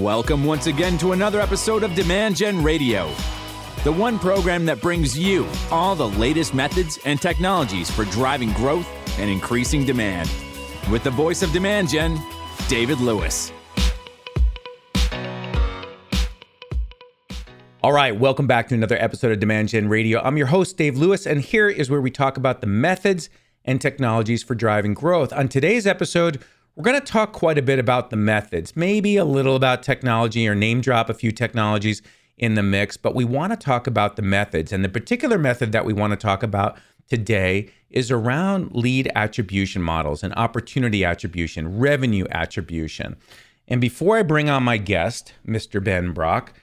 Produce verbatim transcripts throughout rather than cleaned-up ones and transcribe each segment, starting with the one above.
Welcome once again to another episode of Demand Gen Radio, the one program that brings you all the latest methods and technologies for driving growth and increasing demand. With the voice of Demand Gen, David Lewis. All right, welcome back to another episode of Demand Gen Radio. I'm your host, Dave Lewis, and here is where we talk about the methods and technologies for driving growth. On today's episode, we're going to talk quite a bit about the methods, maybe a little about technology or name drop a few technologies in the mix, but we want to talk about the methods. And the particular method that we want to talk about today is around lead attribution models and opportunity attribution, revenue attribution. And before I bring on my guest, Mister Ben Brock,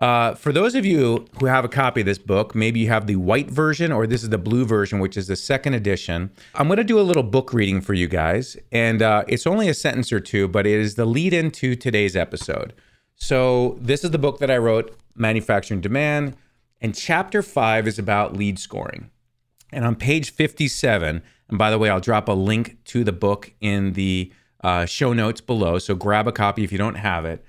Uh, for those of you who have a copy of this book, maybe you have the white version or this is the blue version, which is the second edition. I'm going to do a little book reading for you guys, and uh, it's only a sentence or two, but it is the lead into today's episode. So this is the book that I wrote, Manufacturing Demand, and chapter five is about lead scoring. And on page fifty-seven, and by the way, I'll drop a link to the book in the uh, show notes below, so grab a copy if you don't have it.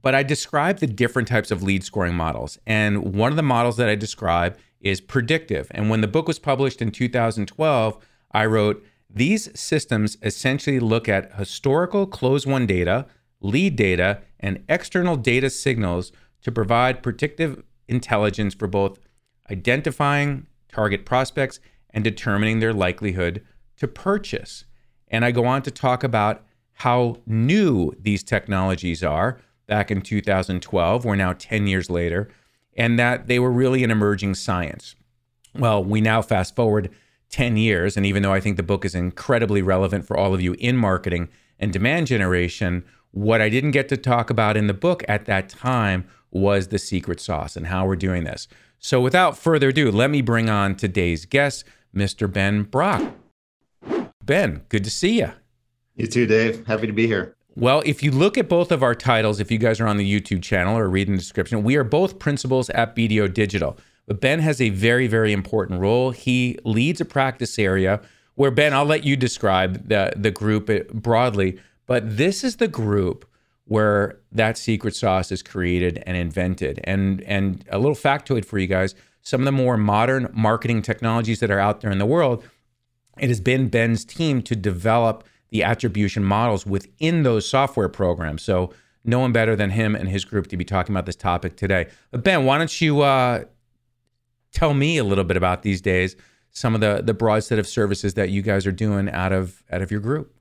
But I describe the different types of lead scoring models. And one of the models that I describe is predictive. And when the book was published in two thousand twelve, I wrote, these systems essentially look at historical close-won data, lead data, and external data signals to provide predictive intelligence for both identifying target prospects and determining their likelihood to purchase. And I go on to talk about how new these technologies are. Back in two thousand twelve, we're now ten years later, and that they were really an emerging science. Well, we now fast forward ten years, and even though I think the book is incredibly relevant for all of you in marketing and demand generation, what I didn't get to talk about in the book at that time was the secret sauce and how we're doing this. So without further ado, let me bring on today's guest, Mister Ben Brock. Ben, good to see you. You too, Dave. Happy to be here. Well, if you look at both of our titles, if you guys are on the YouTube channel or reading the description, we are both principals at B D O Digital. But Ben has a very, very important role. He leads a practice area where, Ben, I'll let you describe the, the group broadly, but this is the group where that secret sauce is created and invented. And, and a little factoid for you guys, some of the more modern marketing technologies that are out there in the world, it has been Ben's team to develop the attribution models within those software programs. So no one better than him and his group to be talking about this topic today. But Ben, why don't you uh, tell me a little bit about these days, some of the, the broad set of services that you guys are doing out of out of your group?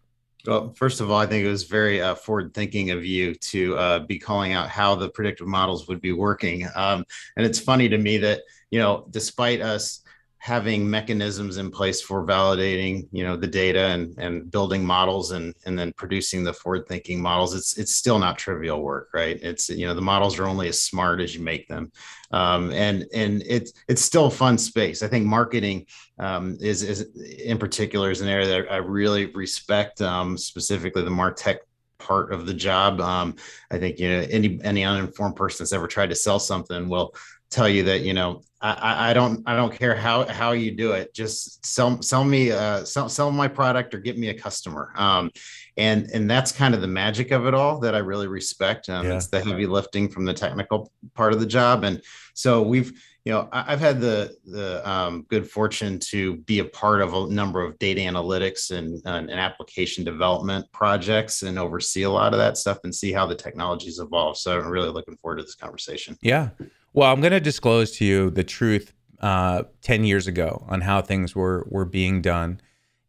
Well, first of all, I think it was very uh, forward-thinking of you to uh, be calling out how the predictive models would be working. Um, and it's funny to me that, you know, despite us having mechanisms in place for validating, you know, the data and, and building models and, and then producing the forward-thinking models, it's it's still not trivial work, right? It's, you know, the models are only as smart as you make them. Um, and and it's it's still a fun space. I think marketing um, is, is in particular is an area that I really respect, um, specifically the MarTech part of the job. Um, I think, you know, any, any uninformed person that's ever tried to sell something will tell you that, you know, I, I don't I don't care how how you do it. Just sell sell me uh, sell sell my product or get me a customer. Um, and and that's kind of the magic of it all that I really respect. Um, yeah. It's the heavy lifting from the technical part of the job. And so we've you know I, I've had the the um, good fortune to be a part of a number of data analytics and, and and application development projects and oversee a lot of that stuff and see how the technologies evolve. So I'm really looking forward to this conversation. Yeah. Well, I'm going to disclose to you the truth uh, ten years ago on how things were were being done.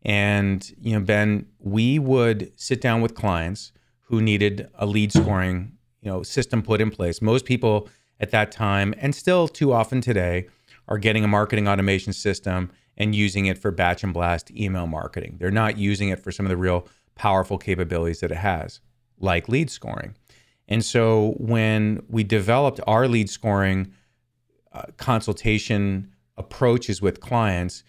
And, you know, Ben, we would sit down with clients who needed a lead scoring, you know, system put in place. Most people at that time, and still too often today, are getting a marketing automation system and using it for batch and blast email marketing. They're not using it for some of the real powerful capabilities that it has, like lead scoring. And so when we developed our lead scoring uh, consultation approaches with clients,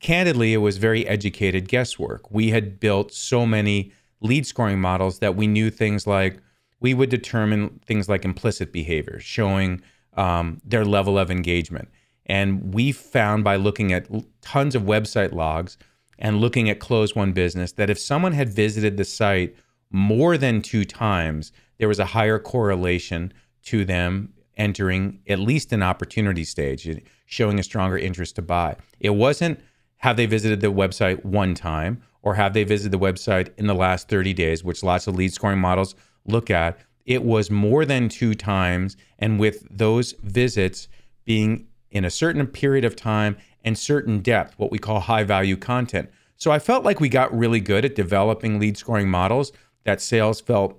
candidly, it was very educated guesswork. We had built so many lead scoring models that we knew things like, we would determine things like implicit behavior, showing um, their level of engagement. And we found by looking at tons of website logs and looking at closed-won business that if someone had visited the site more than two times, there was a higher correlation to them entering at least an opportunity stage, showing a stronger interest to buy. It wasn't have they visited the website one time or have they visited the website in the last thirty days, which lots of lead scoring models look at. It was more than two times, and with those visits being in a certain period of time and certain depth, what we call high value content. So I felt like we got really good at developing lead scoring models that sales felt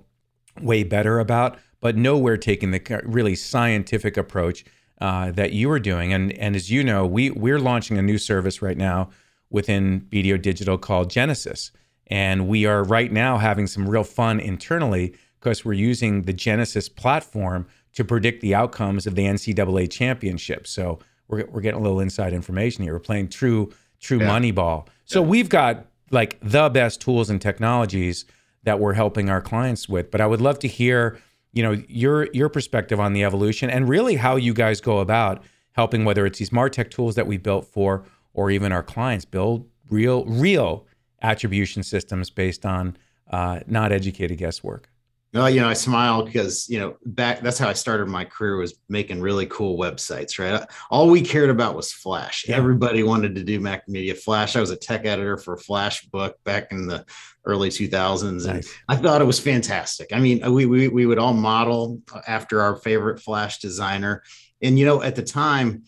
way better about, but nowhere taking the really scientific approach uh, that you were doing. And, and as you know, we, we're launching a new service right now within B D O Digital called Genesis. And we are right now having some real fun internally because we're using the Genesis platform to predict the outcomes of the N C double A championship. So we're, we're getting a little inside information here. We're playing true, true yeah. money ball. So yeah. we've got like the best tools and technologies that we're helping our clients with. But I would love to hear, you know, your your perspective on the evolution and really how you guys go about helping, whether it's these MarTech tools that we built for, or even our clients build real, real attribution systems based on uh, not educated guesswork. No, you know, I smile because, you know, back that's how I started my career, was making really cool websites, right? All we cared about was Flash. Yeah. Everybody wanted to do Macromedia Flash. I was a tech editor for Flash Book back in the early two thousands. Nice. And I thought it was fantastic. I mean, we, we, we would all model after our favorite Flash designer. And, you know, at the time,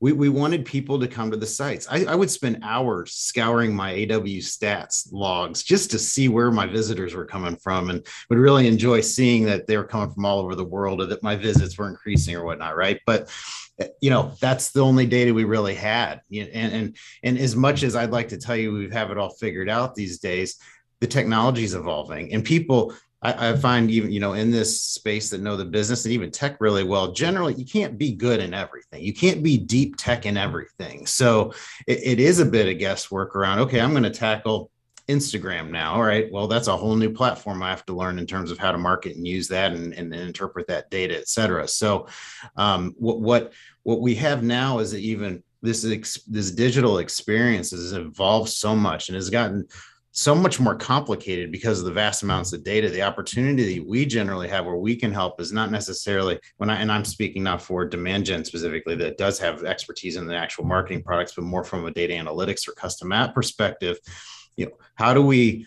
We, we wanted people to come to the sites. I, I would spend hours scouring my A W stats logs just to see where my visitors were coming from, and would really enjoy seeing that they were coming from all over the world, or that my visits were increasing or whatnot, right? But, you know, that's the only data we really had. And, and, and as much as I'd like to tell you we have it all figured out these days, the technology is evolving, and people... I find, even, you know, in this space that know the business and even tech really well, generally, you can't be good in everything. You can't be deep tech in everything. So it, it is a bit of guesswork around, okay, I'm going to tackle Instagram now. All right, well, that's a whole new platform I have to learn in terms of how to market and use that, and, and interpret that data, et cetera. So um, what, what, what we have now is that even this, ex, this digital experience has evolved so much and has gotten so much more complicated because of the vast amounts of data. The opportunity that we generally have where we can help is not necessarily when I, and I'm speaking not for Demand Gen specifically, that does have expertise in the actual marketing products, but more from a data analytics or custom app perspective. You know, how do we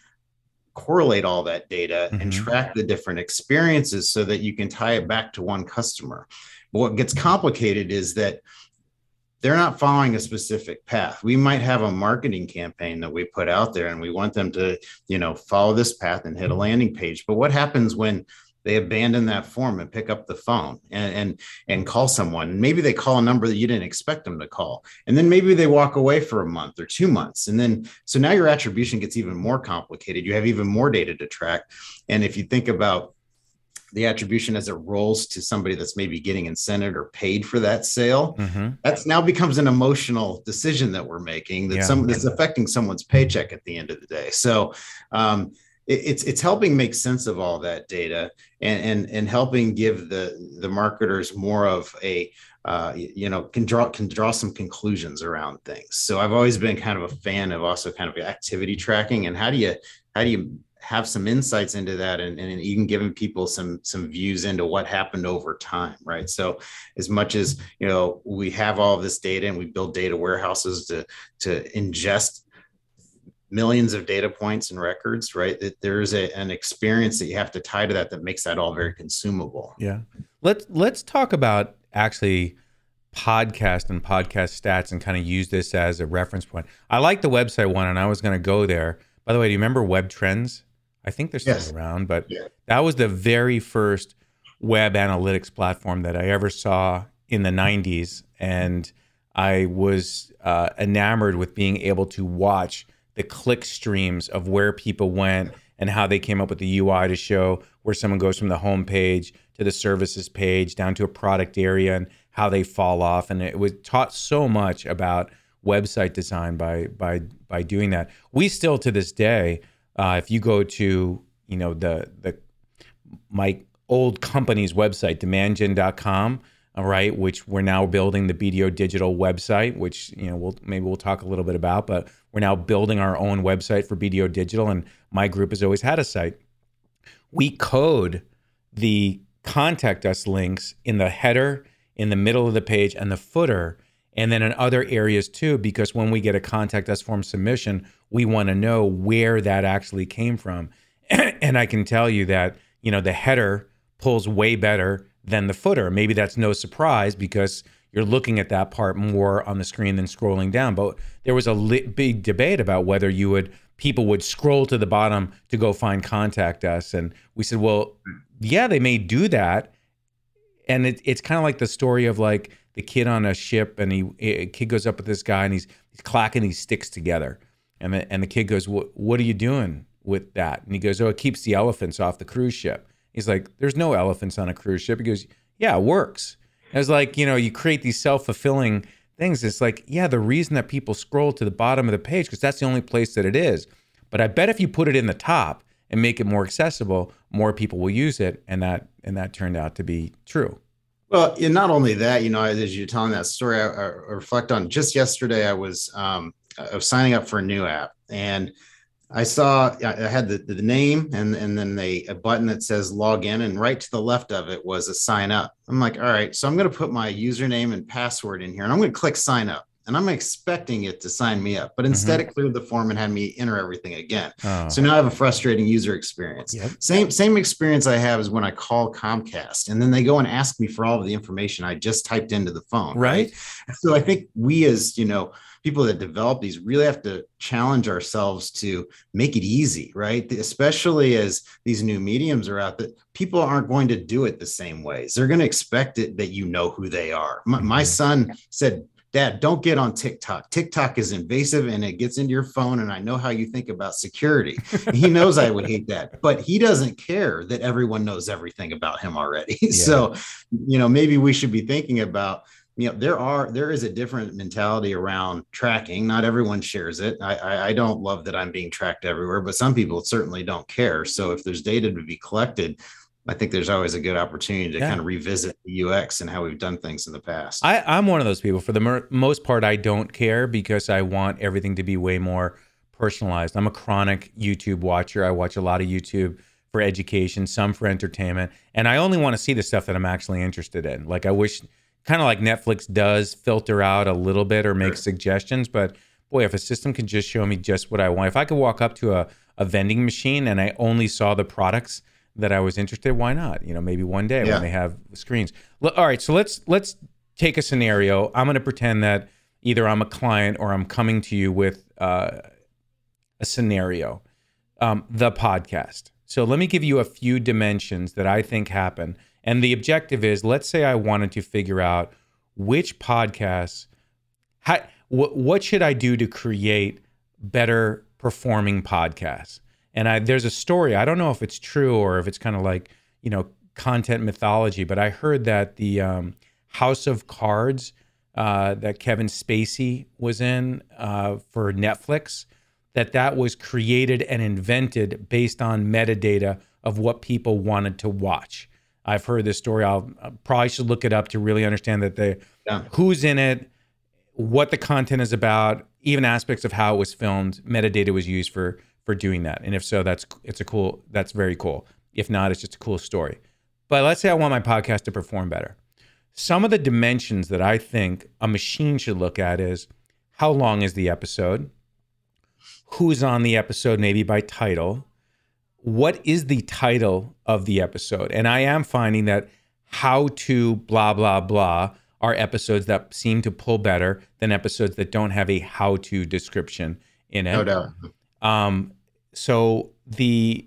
correlate all that data mm-hmm. and track the different experiences so that you can tie it back to one customer? But what gets complicated is that they're not following a specific path. We might have a marketing campaign that we put out there and we want them to, you know, follow this path and hit a landing page. But what happens when they abandon that form and pick up the phone and, and, and call someone? And maybe they call a number that you didn't expect them to call. And then maybe they walk away for a month or two months. And then, so now your attribution gets even more complicated. You have even more data to track. And if you think about the attribution as it rolls to somebody that's maybe getting incented or paid for that sale, mm-hmm. that's now becomes an emotional decision that we're making, that yeah. some that's affecting someone's paycheck at the end of the day. So um, it, it's, it's helping make sense of all that data, and, and, and helping give the, the marketers more of a, uh, you know, can draw, can draw some conclusions around things. So I've always been kind of a fan of also kind of activity tracking, and how do you, how do you, have some insights into that, and, and even giving people some, some views into what happened over time. Right. So as much as, you know, we have all of this data and we build data warehouses to, to ingest millions of data points and records, right. That there's a, an experience that you have to tie to that, that makes that all very consumable. Yeah. Let's, let's talk about actually podcast and podcast stats and kind of use this as a reference point. I like the website one, and I was going to go there. By the way, do you remember WebTrends? I think they're still yes. around, but yeah. that was the very first web analytics platform that I ever saw in the nineties. And I was uh, enamored with being able to watch the click streams of where people went and how they came up with the U I to show where someone goes from the homepage to the services page down to a product area and how they fall off. And it was taught so much about website design by by by doing that. We still to this day, uh, if you go to you know the the my old company's website, demand gen dot com, all right, which we're now building the B D O Digital website, which you know we'll maybe we'll talk a little bit about, but we're now building our own website for B D O Digital, and my group has always had a site. we code the contact us links in the header, in the middle of the page, and the footer, and then in other areas too, because when we get a contact us form submission, we want to know where that actually came from. And I can tell you that, you know, the header pulls way better than the footer. Maybe that's no surprise because you're looking at that part more on the screen than scrolling down. But there was a lit, big debate about whether you would, people would scroll to the bottom to go find contact us. And we said, well, yeah, they may do that. And it, it's kind of like the story of like the kid on a ship, and he, a kid goes up with this guy and he's, he's clacking these sticks together. And the, and the kid goes, what, what are you doing with that? And he goes, oh, it keeps the elephants off the cruise ship. He's like, there's no elephants on a cruise ship. He goes, yeah, it works. And it's like, you know, you create these self-fulfilling things. It's like, yeah, the reason that people scroll to the bottom of the page, because that's the only place that it is. But I bet if you put it in the top and make it more accessible, more people will use it. And that, and that turned out to be true. Well, and not only that, you know, as you're telling that story, I, I reflect on just yesterday, I was, um, I was signing up for a new app, and I saw, I had the, the name and, and then they, a button that says log in, and right to the left of it was a sign up. I'm like, all right, so I'm going to put my username and password in here, and I'm going to click sign up, and I'm expecting it to sign me up. But instead mm-hmm. it cleared the form and had me enter everything again. Oh. So now I have a frustrating user experience. Yep. Same, same experience I have is when I call Comcast, and then they go and ask me for all of the information I just typed into the phone. Right. right? So I think we, as, you know, people that develop these really have to challenge ourselves to make it easy, right? Especially as these new mediums are out, that people aren't going to do it the same ways. They're going to expect it that you know who they are. My, my son said, Dad, don't get on TikTok. TikTok is invasive and it gets into your phone. And I know how you think about security. He knows I would hate that, but he doesn't care that everyone knows everything about him already. Yeah. So, you know, maybe we should be thinking about, you know, there are, there is a different mentality around tracking. Not everyone shares it. I, I, I don't love that I'm being tracked everywhere, but some people certainly don't care. So if there's data to be collected, I think there's always a good opportunity to yeah. kind of revisit the U X and how we've done things in the past. I, I'm one of those people. For the mer- most part, I don't care because I want everything to be way more personalized. I'm a chronic YouTube watcher. I watch a lot of YouTube for education, some for entertainment. And I only want to see the stuff that I'm actually interested in. Like I wish, kind of like Netflix does, filter out a little bit or make sure. suggestions. But boy, if a system could just show me just what I want, if I could walk up to a, a vending machine and I only saw the products that I was interested, why not? You know, maybe one day yeah. when they have screens. All right, so let's let's take a scenario. I'm going to pretend that either I'm a client or I'm coming to you with uh, a scenario, um, the podcast. So let me give you a few dimensions that I think happen. And the objective is, let's say I wanted to figure out which podcasts, how, wh- what should I do to create better performing podcasts? And I, there's a story, I don't know if it's true or if it's kind of like, you know, content mythology, but I heard that the um, House of Cards uh, that Kevin Spacey was in uh, for Netflix, that that was created and invented based on metadata of what people wanted to watch. I've heard this story. I'll, I probably should look it up to really understand that they, yeah. who's in it, what the content is about, even aspects of how it was filmed. Metadata was used for for doing that. And if so, that's, it's a cool, that's very cool. If not, it's just a cool story. But let's say I want my podcast to perform better. Some of the dimensions that I think a machine should look at is how long is the episode? Who's on the episode, maybe by title? What is the title of the episode? And I am finding that how to blah, blah, blah are episodes that seem to pull better than episodes that don't have a how to description in it. No doubt. Um, So the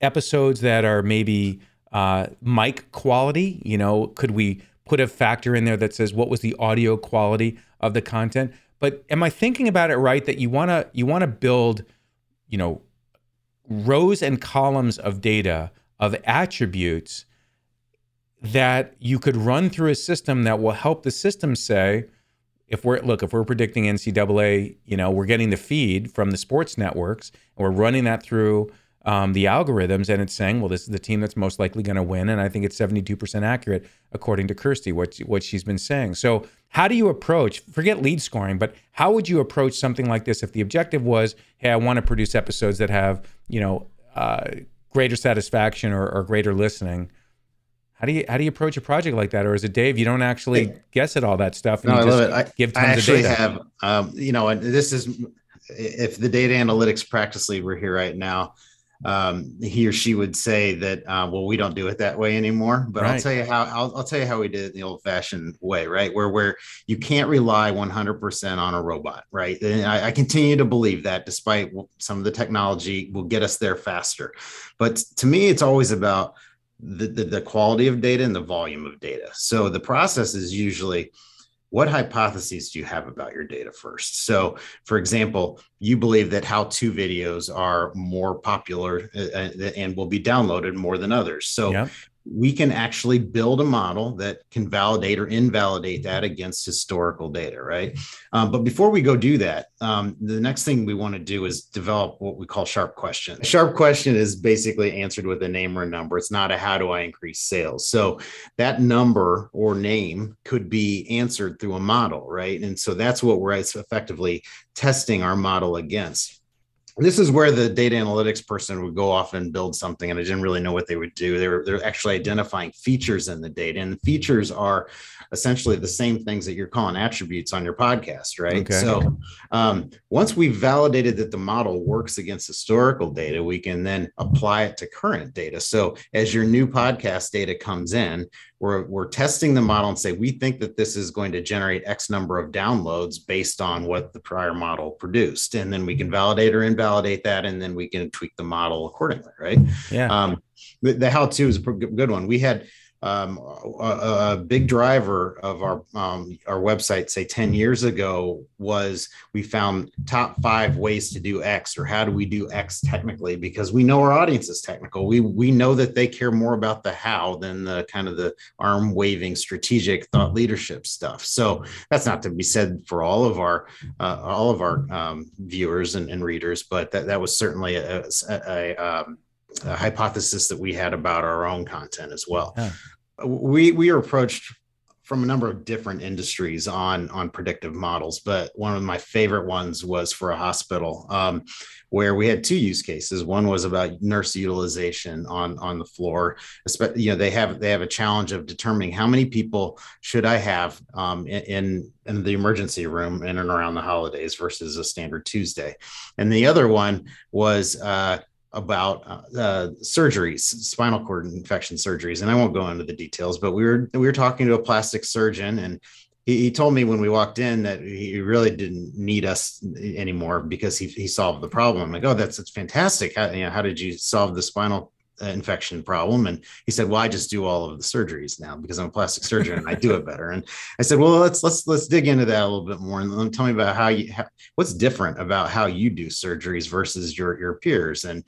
episodes that are maybe uh, mic quality, you know, could we put a factor in there that says what was the audio quality of the content? But am I thinking about it right that you want to you want to build, you know, rows and columns of data of attributes that you could run through a system that will help the system say, If we're look, if we're predicting N C double A, you know, we're getting the feed from the sports networks, and we're running that through um, the algorithms, and it's saying, well, this is the team that's most likely going to win, and I think it's seventy-two percent accurate according to Kirsty, what what she's been saying. So, how do you approach? Forget lead scoring, but how would you approach something like this if the objective was, hey, I want to produce episodes that have, you know, uh, greater satisfaction or, or greater listening. How do you how do you approach a project like that? Or is it, Dave, you don't actually yeah. guess at all that stuff? And no, you I just love it. Give tons I actually of data. have, um, you know, and this is, if the data analytics practice lead were here right now, um, he or she would say that, uh, well, we don't do it that way anymore, but right. I'll tell you how, I'll, I'll tell you how we did it in the old fashioned way, right? Where, where you can't rely one hundred percent on a robot, right? And I, I continue to believe that despite some of the technology will get us there faster. But to me, it's always about the, the, the quality of data and the volume of data. So the process is usually, what hypotheses do you have about your data first? So, for example, you believe that how-to videos are more popular and will be downloaded more than others. So yeah. we can actually build a model that can validate or invalidate that against historical data, right? Um, but before we go do that, um, the next thing we want to do is develop what we call sharp questions. A sharp question is basically answered with a name or a number. It's not a how do I increase sales? So that number or name could be answered through a model, right? And so that's what we're effectively testing our model against. This is where the data analytics person would go off and build something, and I didn't really know what they would do. They were, they're actually identifying features in the data, and the features are essentially the same things that you're calling attributes on your podcast, right? Okay. So um, once we've validated that the model works against historical data, we can then apply it to current data. So as your new podcast data comes in, We're, we're testing the model and say, we think that this is going to generate X number of downloads based on what the prior model produced. And then we can validate or invalidate that. And then we can tweak the model accordingly, right? Yeah. Um, the, the how-to is a good one. We had um, a, a big driver of our, um, our website, say ten years ago, was we found top five ways to do X, or how do we do X technically, because we know our audience is technical. We, we know that they care more about the how than the kind of the arm waving strategic thought leadership stuff. So that's not to be said for all of our, uh, all of our, um, viewers and, and readers, but that, that was certainly a, a, a um, a hypothesis that we had about our own content as well. Yeah. We we are approached from a number of different industries on, on predictive models, but one of my favorite ones was for a hospital um, where we had two use cases. One was about nurse utilization on, on the floor. You know, they have they have a challenge of determining how many people should I have um, in, in the emergency room in and around the holidays versus a standard Tuesday. And the other one was uh, about uh, uh, surgeries, spinal cord infection surgeries. And I won't go into the details, but we were, we were talking to a plastic surgeon, and he, he told me when we walked in that he really didn't need us anymore because he, he solved the problem. I'm like, oh, that's, that's fantastic. How, you know, how did you solve the spinal infection problem? And he said, well, I just do all of the surgeries now because I'm a plastic surgeon and I do it better. And I said, well, let's, let's, let's dig into that a little bit more. And tell me about how you, how, what's different about how you do surgeries versus your, your peers. And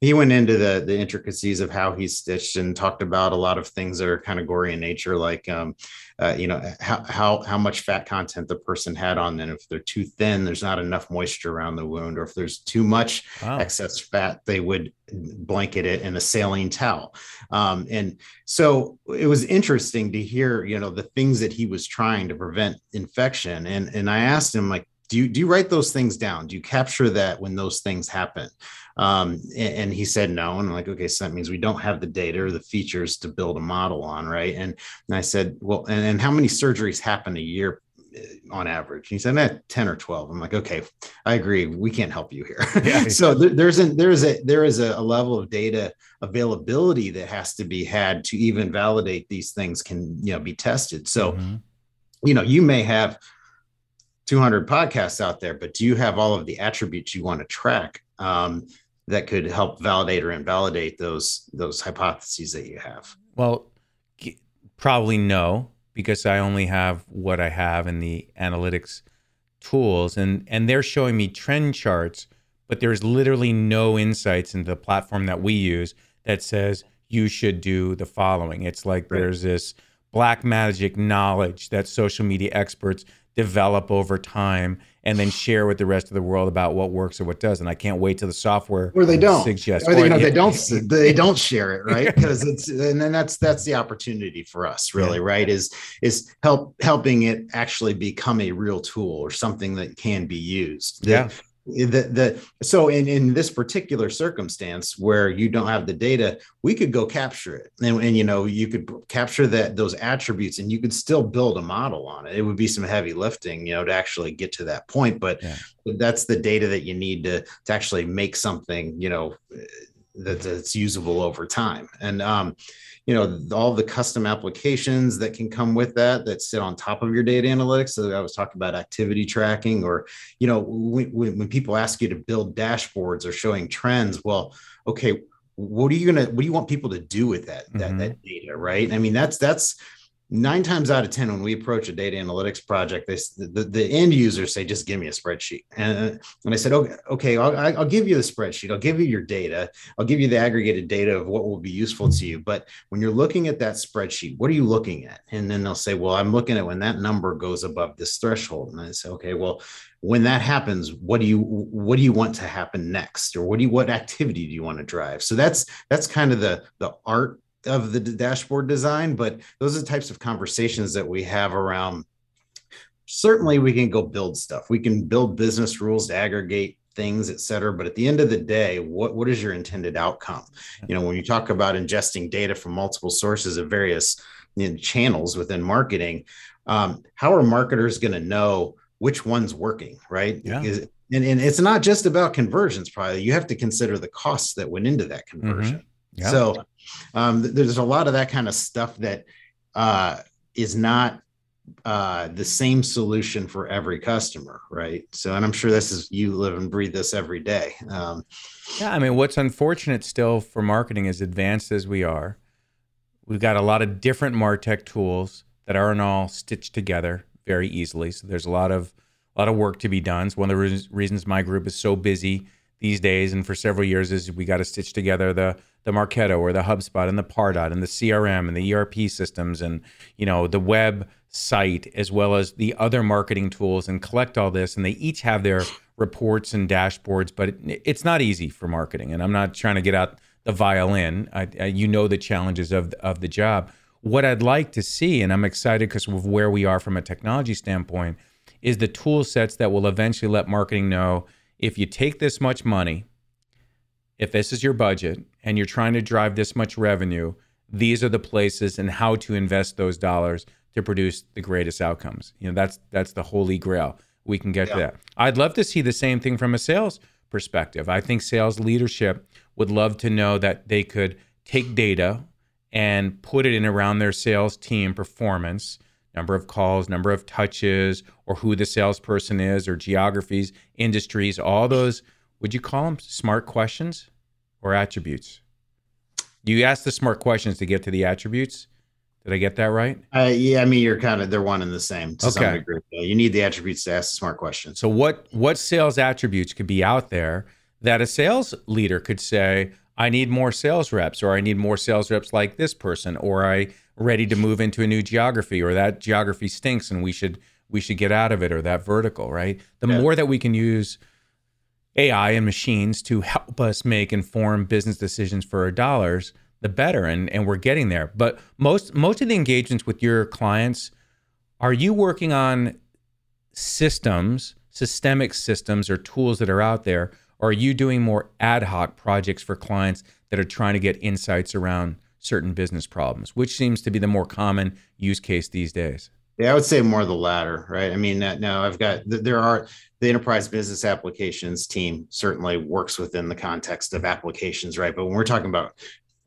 he went into the, the intricacies of how he stitched and talked about a lot of things that are kind of gory in nature, like, um, uh, you know, how, how, how much fat content the person had on them. If they're too thin, there's not enough moisture around the wound, or if there's too much wow. excess fat, they would blanket it in a saline towel. Um, and so it was interesting to hear, you know, the things that he was trying to prevent infection. And, and I asked him, like, do you, do you write those things down? Do you capture that when those things happen? Um, and, and he said, no. And I'm like, okay, so that means we don't have the data or the features to build a model on. Right. And, and I said, well, and, and how many surgeries happen a year on average? He said, at ten or twelve. I'm like, okay, I agree. We can't help you here. Yeah. So there, there's a, there's a, there is a level of data availability that has to be had to even validate these things can, you know, be tested. So, mm-hmm. you know, you may have two hundred podcasts out there, but do you have all of the attributes you want to track um, that could help validate or invalidate those, those hypotheses that you have? Well, probably no, because I only have what I have in the analytics tools, and, and they're showing me trend charts, but there's literally no insights into the platform that we use that says you should do the following. It's like right. there's this black magic knowledge that social media experts develop over time and then share with the rest of the world about what works or what doesn't. I can't wait till the software or they don't suggest, or they, or, you know, yeah. they don't they don't share it, right? Because it's, and then that's that's the opportunity for us, really, yeah. right? Is is help helping it actually become a real tool or something that can be used. Yeah. The, the, so in, in this particular circumstance where you don't have the data, we could go capture it. And, and you know, you could capture that, those attributes, and you could still build a model on it. It would be some heavy lifting, you know, to actually get to that point. But yeah. that's the data that you need to, to actually make something, you know, that, that's usable over time. And, um, you know, all the custom applications that can come with that, that sit on top of your data analytics. So I was talking about activity tracking, or, you know, when, when people ask you to build dashboards or showing trends, well, okay, what are you going to, what do you want people to do with that, that, mm-hmm. that data? Right. I mean, that's, that's nine times out of ten, when we approach a data analytics project, they, the, the end users say, just give me a spreadsheet. And, and I said, okay, okay I'll, I'll give you the spreadsheet. I'll give you your data. I'll give you the aggregated data of what will be useful to you. But when you're looking at that spreadsheet, what are you looking at? And then they'll say, well, I'm looking at when that number goes above this threshold. And I say, okay, well, when that happens, what do you, what do you want to happen next? Or what do you, what activity do you want to drive? So that's, that's kind of the, the art of the dashboard design, but those are the types of conversations that we have around. Certainly we can go build stuff. We can build business rules to aggregate things, et cetera. But at the end of the day, what, what is your intended outcome? You know, when you talk about ingesting data from multiple sources of various, you know, channels within marketing, um, how are marketers going to know which one's working, right? Yeah. Is, and, and it's not just about conversions, probably. You have to consider the costs that went into that conversion. Mm-hmm. Yeah. So um, there's a lot of that kind of stuff that uh, is not uh, the same solution for every customer, right? So, and I'm sure this is, you live and breathe this every day. Um, yeah, I mean, what's unfortunate still for marketing, as advanced as we are, we've got a lot of different MarTech tools that aren't all stitched together very easily. So there's a lot of a lot of work to be done. It's one of the re- reasons my group is so busy these days and for several years is we got to stitch together the the Marketo or the HubSpot and the Pardot and the C R M and the E R P systems and, you know, the website, as well as the other marketing tools, and collect all this. And they each have their reports and dashboards, but it, it's not easy for marketing. And I'm not trying to get out the violin. I, I, you know the challenges of, of the job. What I'd like to see, and I'm excited because of where we are from a technology standpoint, is the tool sets that will eventually let marketing know, if you take this much money, if this is your budget, and you're trying to drive this much revenue, these are the places and how to invest those dollars to produce the greatest outcomes. You know, that's that's the holy grail. We can get yeah. to that. I'd love to see the same thing from a sales perspective. I think sales leadership would love to know that they could take data and put it in around their sales team performance, number of calls, number of touches, or who the salesperson is, or geographies, industries, all those, would you call them smart questions or attributes? You ask the smart questions to get to the attributes. Did I get that right? Uh, yeah, I mean, you're kind of, they're one and the same to okay. some degree. You need the attributes to ask the smart questions. So what, what sales attributes could be out there that a sales leader could say, I need more sales reps, or I need more sales reps like this person, or I'm ready to move into a new geography, or that geography stinks and we should we should get out of it, or that vertical, right? The yeah. more that we can use A I and machines to help us make informed business decisions for our dollars, the better, and, and we're getting there. But most most of the engagements with your clients, are you working on systems, systemic systems or tools that are out there, or are you doing more ad hoc projects for clients that are trying to get insights around certain business problems, which seems to be the more common use case these days? Yeah, I would say more the latter, right? I mean, now I've got, there are, the enterprise business applications team certainly works within the context of applications, right? But when we're talking about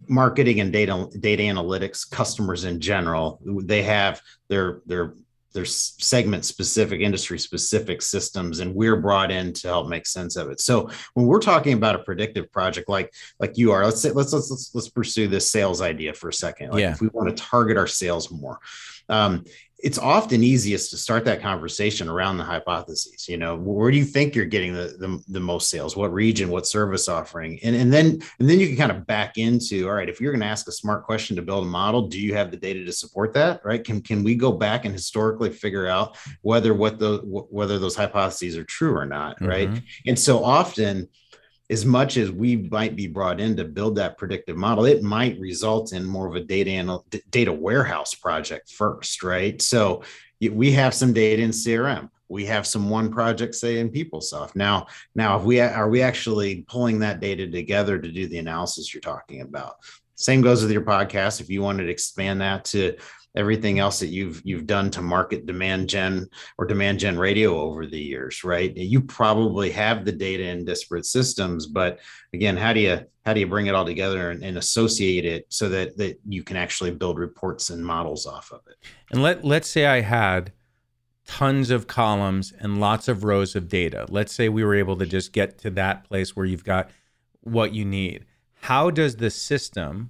marketing and data, data analytics, customers in general, they have their, their, their segment specific, industry specific systems, and we're brought in to help make sense of it. So when we're talking about a predictive project, like, like you are, let's say, let's, let's, let's, let's pursue this sales idea for a second. Like yeah. if we want to target our sales more, um, it's often easiest to start that conversation around the hypotheses. You know, where do you think you're getting the, the, the most sales? What region, what service offering? And, and then, and then you can kind of back into, all right, if you're going to ask a smart question to build a model, do you have the data to support that? Right. Can, can we go back and historically figure out whether, what the, whether those hypotheses are true or not? Mm-hmm. Right. And so often, as much as we might be brought in to build that predictive model, it might result in more of a data anal- data warehouse project first, right? So we have some data in C R M. we have some one project, say, in PeopleSoft. Now, now if we are we actually pulling that data together to do the analysis you're talking about? Same goes with your podcast. If you wanted to expand that to everything else that you've you've done to market Demand Gen or Demand Gen Radio over the years, right? You probably have the data in disparate systems, but again, how do you how do you bring it all together and, and associate it so that that you can actually build reports and models off of it? And let let's say I had tons of columns and lots of rows of data. Let's say we were able to just get to that place where you've got what you need. How does the system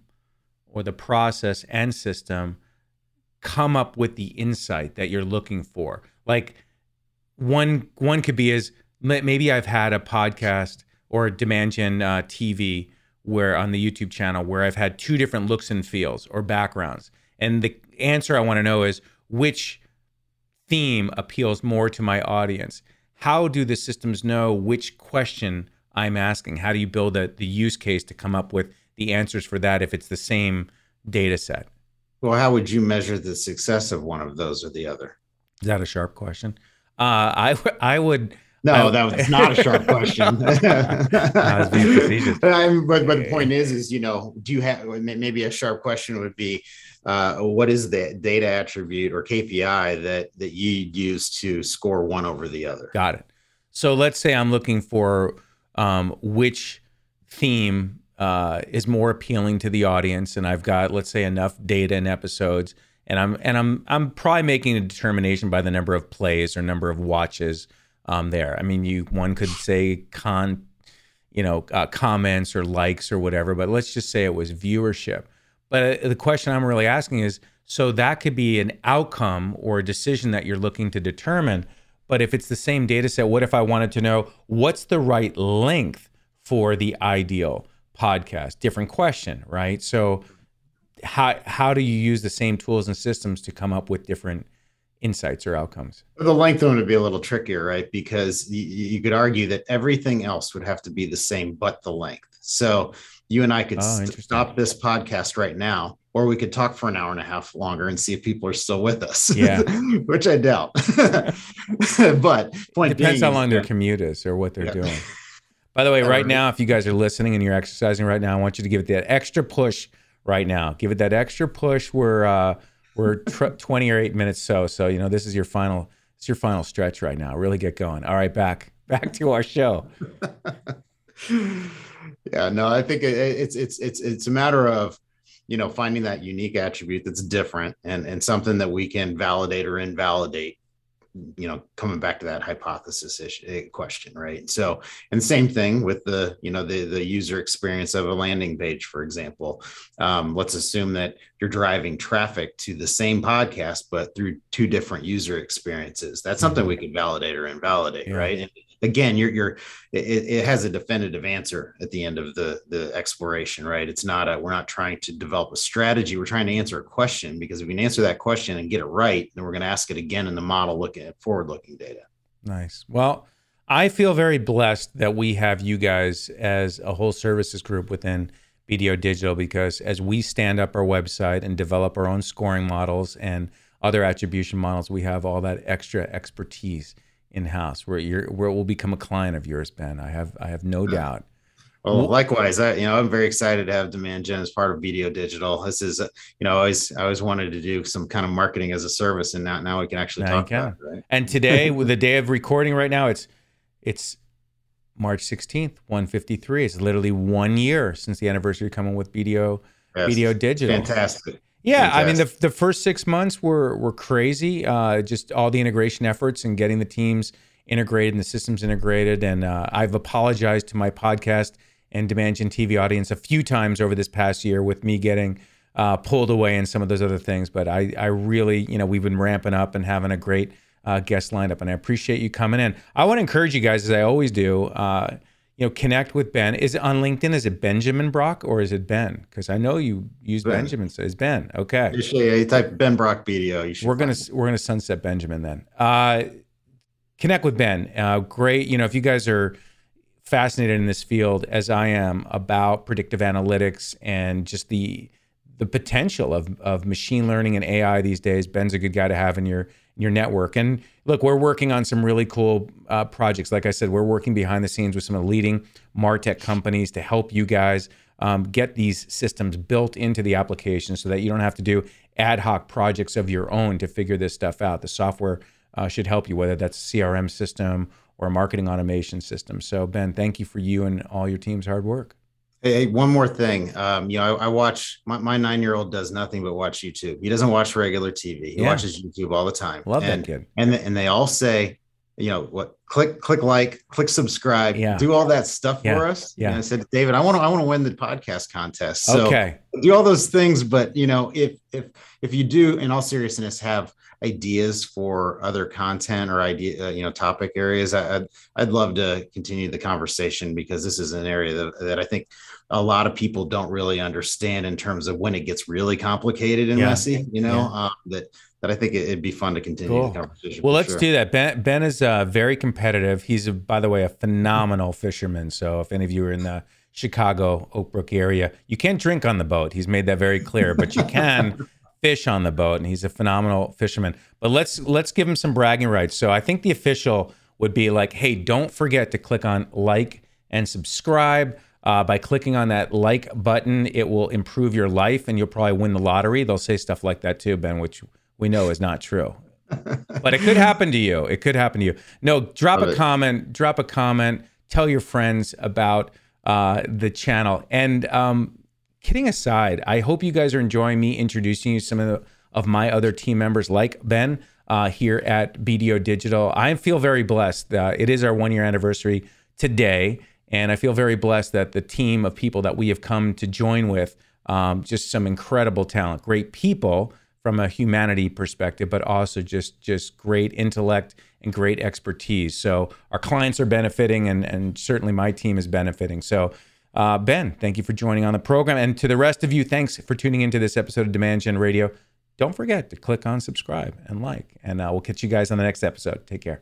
or the process and system come up with the insight that you're looking for? Like one one could be is maybe I've had a podcast or a Demand Gen uh, T V where on the YouTube channel where I've had two different looks and feels or backgrounds. And the answer I want to know is which theme appeals more to my audience. How do the systems know which question I'm asking? How do you build a, the use case to come up with the answers for that if it's the same data set? Well, how would you measure the success of one of those or the other? Is that a sharp question? Uh, I, w- I would... No, I would, that was not a sharp question. No, I was being facetious. But, but the point is, is, you know, do you have, maybe a sharp question would be, uh, what is the data attribute or K P I that, that you use to score one over the other? Got it. So let's say I'm looking for um, which theme Uh, is more appealing to the audience, and I've got, let's say, enough data and episodes, and I'm and I'm I'm probably making a determination by the number of plays or number of watches um, there. I mean, you one could say con, you know, uh, comments or likes or whatever, but let's just say it was viewership. But the question I'm really asking is, so that could be an outcome or a decision that you're looking to determine. But if it's the same data set, what if I wanted to know what's the right length for the ideal podcast? Different question, right? So how how do you use the same tools and systems to come up with different insights or outcomes? The length one would be a little trickier, right? Because you, you could argue that everything else would have to be the same but the length. So you and I could oh, st- stop this podcast right now, or we could talk for an hour and a half longer and see if people are still with us, yeah. Which I doubt. But point it depends being, how long their commute is or what they're yeah. doing. By the way, right now, if you guys are listening and you're exercising right now, I want you to give it that extra push right now. Give it that extra push. We're uh, we're tr- twenty or eight minutes so. So you know this is your final. It's your final stretch right now. Really get going. All right, back back to our show. Yeah, no, I think it, it's it's it's it's a matter of, you know, finding that unique attribute that's different and and something that we can validate or invalidate. You know, coming back to that hypothesis issue, question, right? So, and same thing with the, you know, the the user experience of a landing page, for example. Um, let's assume that you're driving traffic to the same podcast, but through two different user experiences. That's something we could validate or invalidate, yeah. right? And again, you're you're it, it has a definitive answer at the end of the the exploration, right? It's not a we're not trying to develop a strategy. We're trying to answer a question, because if we can answer that question and get it right, then we're going to ask it again in the model looking at forward-looking data. Nice. Well, I feel very blessed that we have you guys as a whole services group within B D O Digital, because as we stand up our website and develop our own scoring models and other attribution models, we have all that extra expertise in-house, where you're, where it will become a client of yours, Ben. I have, I have no doubt. Well, likewise, I, you know, I'm very excited to have Demand Gen as part of B D O Digital. This is, you know, I always, I always wanted to do some kind of marketing as a service, and now, now we can actually now talk can. about it. Right? And today, with the day of recording right now, it's, it's March sixteenth, one fifty-three. It's literally one year since the anniversary coming with B D O, yes. B D O Digital. Fantastic. Yeah, Fantastic. I mean, the the first six months were were crazy. Uh, just all the integration efforts and getting the teams integrated and the systems integrated. And uh, I've apologized to my podcast and Demand Gen T V audience a few times over this past year with me getting uh, pulled away and some of those other things. But I, I really, you know, we've been ramping up and having a great uh, guest lineup. And I appreciate you coming in. I want to encourage you guys, as I always do, uh, you know, connect with Ben. Is it on LinkedIn? Is it Benjamin Brock or is it Ben? Because I know you use Ben. Benjamin, so it's Ben. Okay. You should, you type Ben Brock B D O. You should we're gonna it. we're gonna sunset Benjamin then. Uh, connect with Ben. Uh, great. You know, if you guys are fascinated in this field as I am about predictive analytics and just the the potential of of machine learning and A I these days, Ben's a good guy to have in your your network. And look, we're working on some really cool uh, projects. Like I said, we're working behind the scenes with some of the leading MarTech companies to help you guys um, get these systems built into the application so that you don't have to do ad hoc projects of your own to figure this stuff out. The software uh, should help you, whether that's a C R M system or a marketing automation system. So Ben, thank you for you and all your team's hard work. Hey, one more thing. Um, you know, I, I watch, my, my nine-year-old does nothing but watch YouTube. He doesn't watch regular T V. He yeah. watches YouTube all the time. Love and, that kid. And, and they all say, you know, what? Click, click like, click subscribe, yeah. do all that stuff yeah. for us. Yeah. And I said, David, I want to, I want to win the podcast contest. So okay. do all those things. But you know, if if if you do, in all seriousness, have ideas for other content or idea, uh, you know, topic areas, I, I'd I'd love to continue the conversation, because this is an area that, that I think a lot of people don't really understand in terms of when it gets really complicated and yeah. messy. You know, yeah. um, that that I think it, it'd be fun to continue cool. the conversation. Well, let's sure. do that. Ben Ben is uh, very competitive. He's a, by the way, a phenomenal fisherman. So if any of you are in the Chicago, Oak Brook area, you can't drink on the boat. He's made that very clear, but you can fish on the boat, and he's a phenomenal fisherman. But let's let's give him some bragging rights. So I think the official would be like, hey, don't forget to click on like and subscribe. Uh, by clicking on that like button, it will improve your life and you'll probably win the lottery. They'll say stuff like that too, Ben, which we know is not true. But it could happen to you. It could happen to you. No, drop Love a it. comment, drop a comment, tell your friends about uh, the channel. And um, kidding aside, I hope you guys are enjoying me introducing you to some of, the, of my other team members like Ben uh, here at B D O Digital. I feel very blessed. Uh, it is our one-year anniversary today, and I feel very blessed that the team of people that we have come to join with, um, just some incredible talent, great people from a humanity perspective, but also just just great intellect and great expertise. So our clients are benefiting, and, and certainly my team is benefiting. So uh, Ben, thank you for joining on the program. And to the rest of you, thanks for tuning into this episode of Demand Gen Radio. Don't forget to click on subscribe and like, and uh, we'll catch you guys on the next episode. Take care.